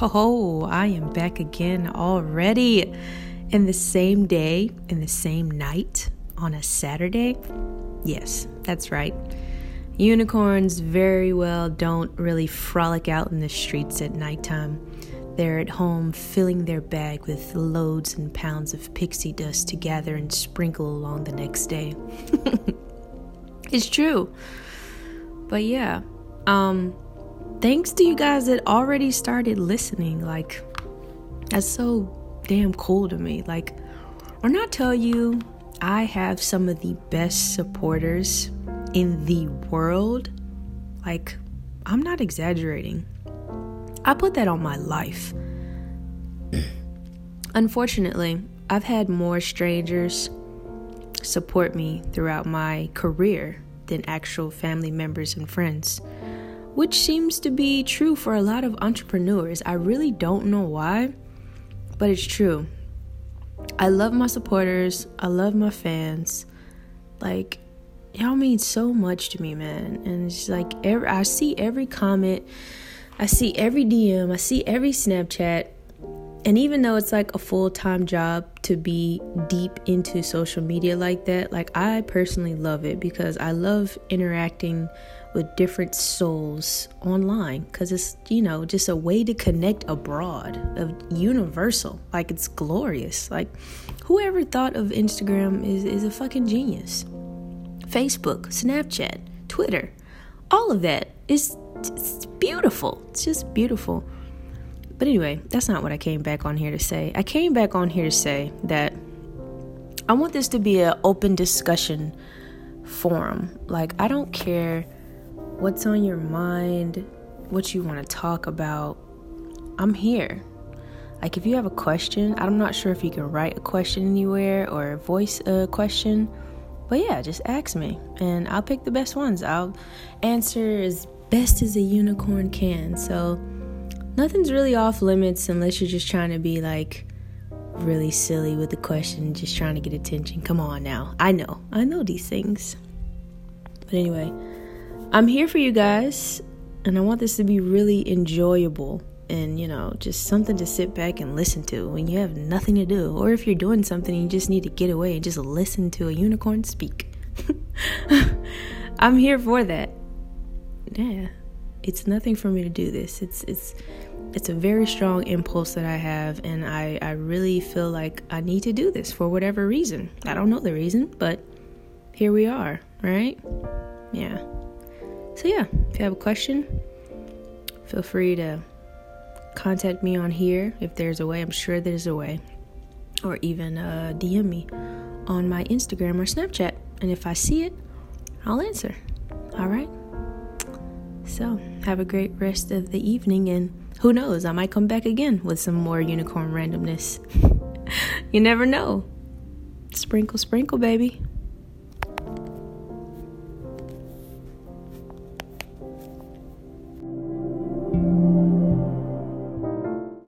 Oh, I am back again already. In the same day, in the same night, on a Saturday? Yes, that's right. Unicorns very well don't really frolic out in the streets at nighttime. They're at home filling their bag with loads and pounds of pixie dust to gather and sprinkle along the next day. It's true. But yeah, thanks to you guys that already started listening. Like, that's so damn cool to me. Like, when I tell you I have some of the best supporters in the world, like, I'm not exaggerating. I put that on my life. Unfortunately, I've had more strangers support me throughout my career than actual family members and friends, which seems to be true for a lot of entrepreneurs. I really don't know why, but it's true. I love my supporters. I love my fans. Like, y'all mean so much to me, man. And it's like, I see every comment, I see every DM, I see every Snapchat. And even though it's like a full-time job to be deep into social media like that, like, I personally love it because I love interacting with different souls online, because it's, you know, just a way to connect abroad of universal. Like, it's glorious. Like, whoever thought of Instagram is a fucking genius. Facebook, Snapchat, Twitter, all of that is beautiful. It's just beautiful. But anyway, that's not what I came back on here to say. I came back on here to say that I want this to be an open discussion forum. Like, I don't care what's on your mind, what you want to talk about. I'm here. Like, if you have a question, I'm not sure if you can write a question anywhere or voice a question. But yeah, just ask me and I'll pick the best ones. I'll answer as best as a unicorn can. So nothing's really off limits unless you're just trying to be like really silly with the question, just trying to get attention. Come on now. I know these things. But anyway, I'm here for you guys and I want this to be really enjoyable and, you know, just something to sit back and listen to when you have nothing to do, or if you're doing something and you just need to get away and just listen to a unicorn speak. I'm here for that. Yeah. It's nothing for me to do this. It's a very strong impulse that I have, and I really feel like I need to do this for whatever reason. I don't know the reason, but here we are, right? Yeah. So yeah, if you have a question, feel free to contact me on here if there's a way. I'm sure there's a way. Or even DM me on my Instagram or Snapchat, and if I see it, I'll answer. All right? So, have a great rest of the evening, and who knows, I might come back again with some more unicorn randomness. You never know. Sprinkle, sprinkle, baby.